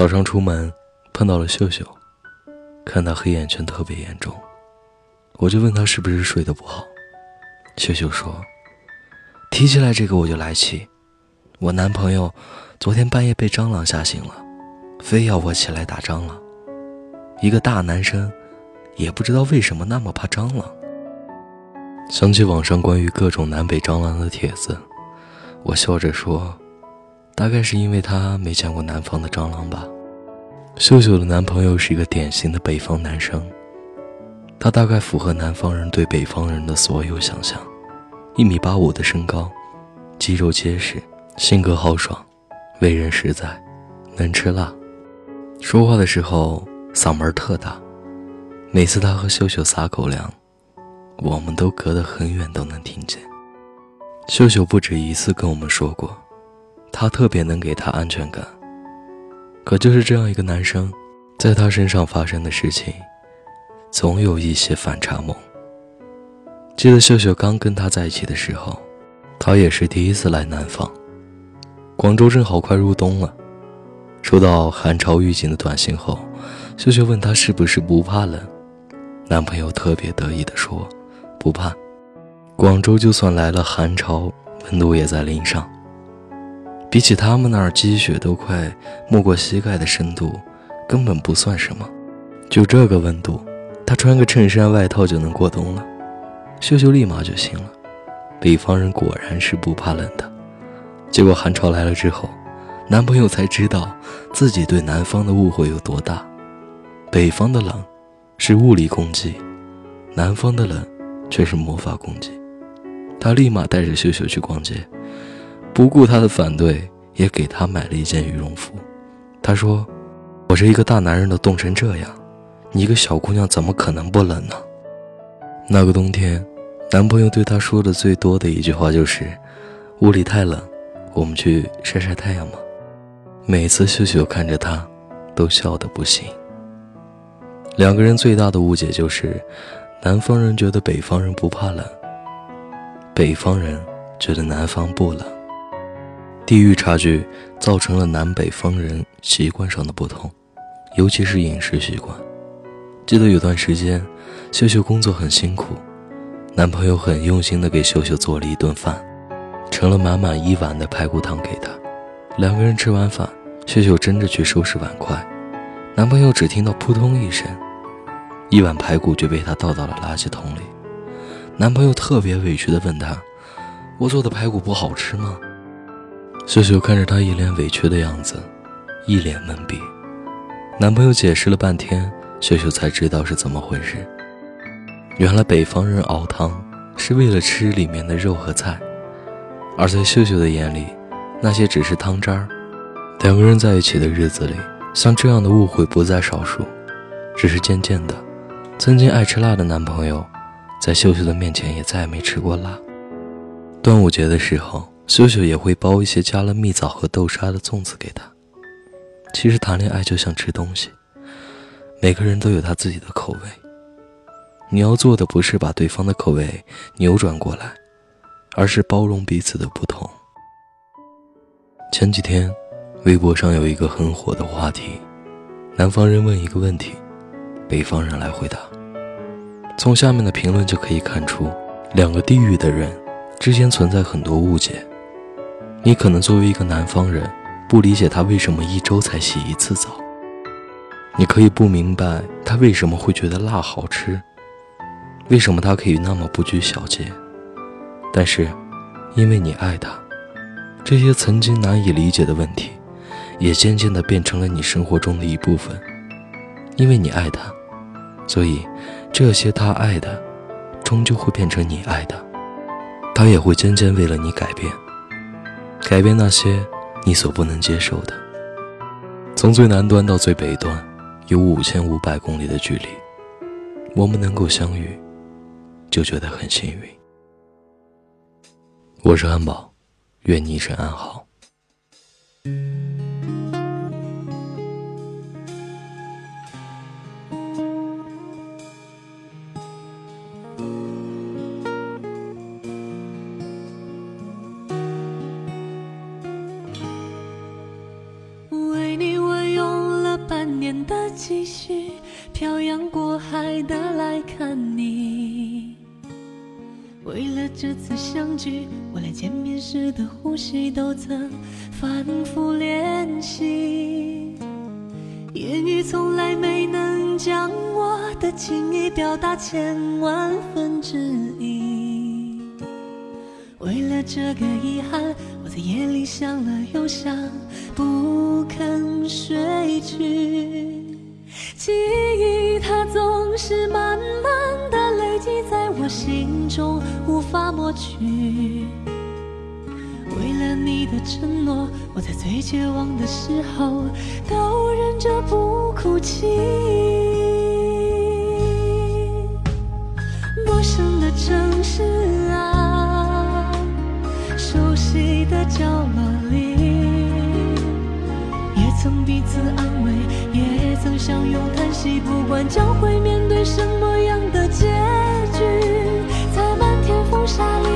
早上出门碰到了秀秀，看她黑眼圈特别严重，我就问她是不是睡得不好。秀秀说，提起来这个我就来气，我男朋友昨天半夜被蟑螂吓醒了，非要我起来打蟑螂。一个大男生也不知道为什么那么怕蟑螂。想起网上关于各种南北蟑螂的帖子，我笑着说，大概是因为他没见过南方的蟑螂吧。秀秀的男朋友是一个典型的北方男生，他大概符合南方人对北方人的所有想象，1.85米的身高，肌肉结实，性格豪爽，为人实在，能吃辣，说话的时候嗓门特大。每次他和秀秀撒狗粮，我们都隔得很远都能听见。秀秀不止一次跟我们说过，他特别能给他安全感，可就是这样一个男生，在他身上发生的事情总有一些反差萌。记得秀秀刚跟他在一起的时候，他也是第一次来南方，广州正好快入冬了。收到寒潮预警的短信后，秀秀问他是不是不怕冷，男朋友特别得意地说，不怕，广州就算来了寒潮，温度也在0上，比起他们那儿积雪都快没过膝盖的深度，根本不算什么。就这个温度，他穿个衬衫外套就能过冬了。秀秀立马就信了，北方人果然是不怕冷的。结果寒潮来了之后，男朋友才知道自己对南方的误会有多大。北方的冷是物理攻击，南方的冷却是魔法攻击。他立马带着秀秀去逛街，不顾他的反对，也给他买了一件羽绒服。他说，我这一个大男人都冻成这样，你一个小姑娘怎么可能不冷呢？那个冬天，男朋友对她说的最多的一句话就是，屋里太冷，我们去晒晒太阳吗？每次秀秀看着他都笑得不行。两个人最大的误解就是，南方人觉得北方人不怕冷，北方人觉得南方不冷。地域差距造成了南北方人习惯上的不同，尤其是饮食习惯。记得有段时间，秀秀工作很辛苦，男朋友很用心地给秀秀做了一顿饭，盛了满满1碗的排骨汤给她。两个人吃完饭，秀秀争着去收拾碗筷，男朋友只听到扑通一声，1碗排骨就被她倒到了垃圾桶里。男朋友特别委屈地问她，我做的排骨不好吃吗？秀秀看着他一脸委屈的样子，一脸懵逼。男朋友解释了半天，秀秀才知道是怎么回事。原来北方人熬汤是为了吃里面的肉和菜，而在秀秀的眼里，那些只是汤渣儿。两个人在一起的日子里，像这样的误会不在少数。只是渐渐的，曾经爱吃辣的男朋友，在秀秀的面前也再也没吃过辣。端午节的时候，秀秀也会包一些加了蜜枣和豆沙的粽子给他。其实谈恋爱就像吃东西，每个人都有他自己的口味，你要做的不是把对方的口味扭转过来，而是包容彼此的不同。前几天微博上有一个很火的话题，南方人问一个问题，北方人来回答。从下面的评论就可以看出，两个地域的人之间存在很多误解。你可能作为一个南方人，不理解他为什么一周才洗一次澡，你可以不明白他为什么会觉得辣好吃，为什么他可以那么不拘小节。但是因为你爱他，这些曾经难以理解的问题也渐渐地变成了你生活中的一部分。因为你爱他，所以这些他爱的终究会变成你爱的，他也会渐渐为了你改变，改变那些你所不能接受的。从最南端到最北端有5500公里的距离，我们能够相遇就觉得很幸运。我是安宝，愿你一生安好。为你我用的继续，漂洋过海的来看你。为了这次相聚，我连见面时的呼吸都曾反复练习。言语从来没能将我的情意表达千万分之一。为了这个遗憾，我在夜里想了又想，不肯睡去。记忆它总是慢慢的累积在我心中，无法抹去。为了你的承诺，我在最绝望的时候都忍着不哭泣。陌生的城市啊，熟悉的角落里，也曾彼此安慰，也曾相拥叹息，不管将会面对什么样的结局，在漫天风沙里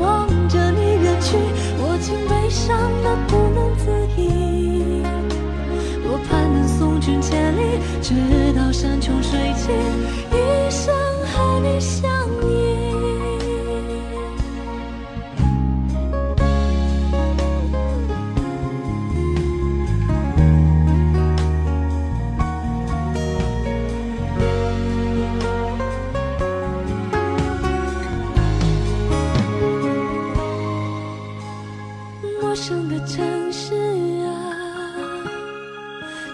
望着你远去，我竟悲伤得不能自已。我盼能送君千里，直到山穷水尽，一生和你相依。陌生的城市啊，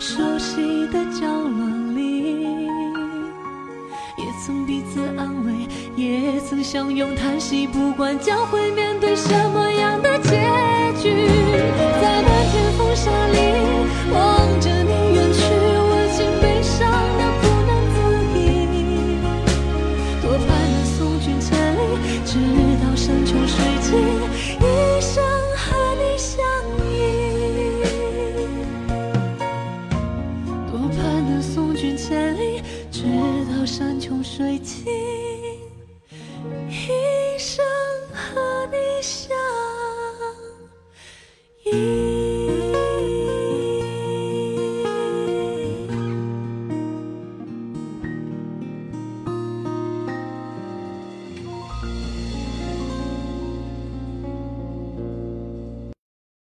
熟悉的角落里，也曾彼此安慰，也曾相拥叹息，不管将会面对什么样的结局，在漫天风沙里望着你远去，我竟悲伤得不能自已。多盼能送君千里，直到山穷水尽，一生和你相依。多盼能送君千里，直到山穷水尽。